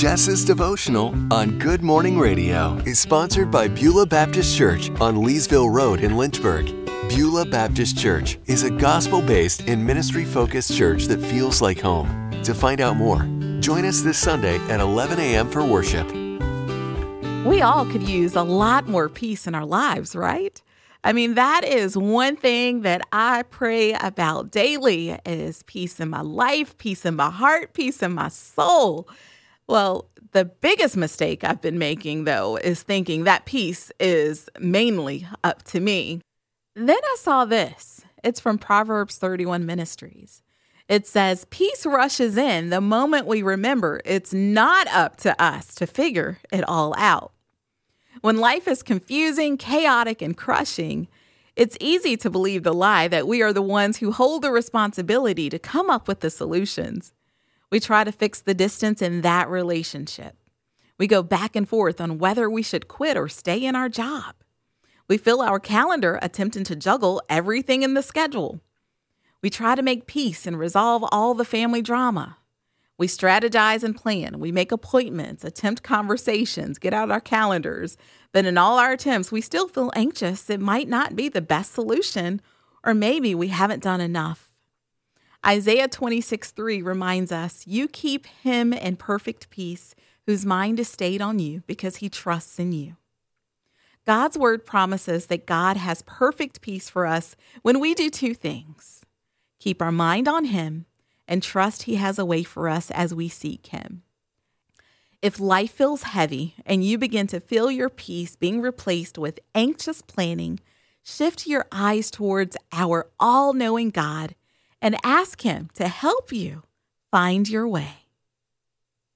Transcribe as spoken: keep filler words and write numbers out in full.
Jess's devotional on Good Morning Radio is sponsored by Beulah Baptist Church on Leesville Road in Lynchburg. Beulah Baptist Church is a gospel-based and ministry-focused church that feels like home. To find out more, join us this Sunday at eleven a.m. for worship. We all could use a lot more peace in our lives, right? I mean, that is one thing that I pray about daily is peace in my life, peace in my heart, peace in my soul. Well, the biggest mistake I've been making, though, is thinking that peace is mainly up to me. Then I saw this. It's from Proverbs thirty-one Ministries. It says, peace rushes in the moment we remember it's not up to us to figure it all out. When life is confusing, chaotic, and crushing, it's easy to believe the lie that we are the ones who hold the responsibility to come up with the solutions. We try to fix the distance in that relationship. We go back and forth on whether we should quit or stay in our job. We fill our calendar attempting to juggle everything in the schedule. We try to make peace and resolve all the family drama. We strategize and plan. We make appointments, attempt conversations, get out our calendars. But in all our attempts, we still feel anxious. It might not be the best solution, or maybe we haven't done enough. Isaiah twenty-six three reminds us, you keep him in perfect peace, whose mind is stayed on you because he trusts in you. God's word promises that God has perfect peace for us when we do two things. Keep our mind on him and trust he has a way for us as we seek him. If life feels heavy and you begin to feel your peace being replaced with anxious planning, shift your eyes towards our all-knowing God and ask him to help you find your way.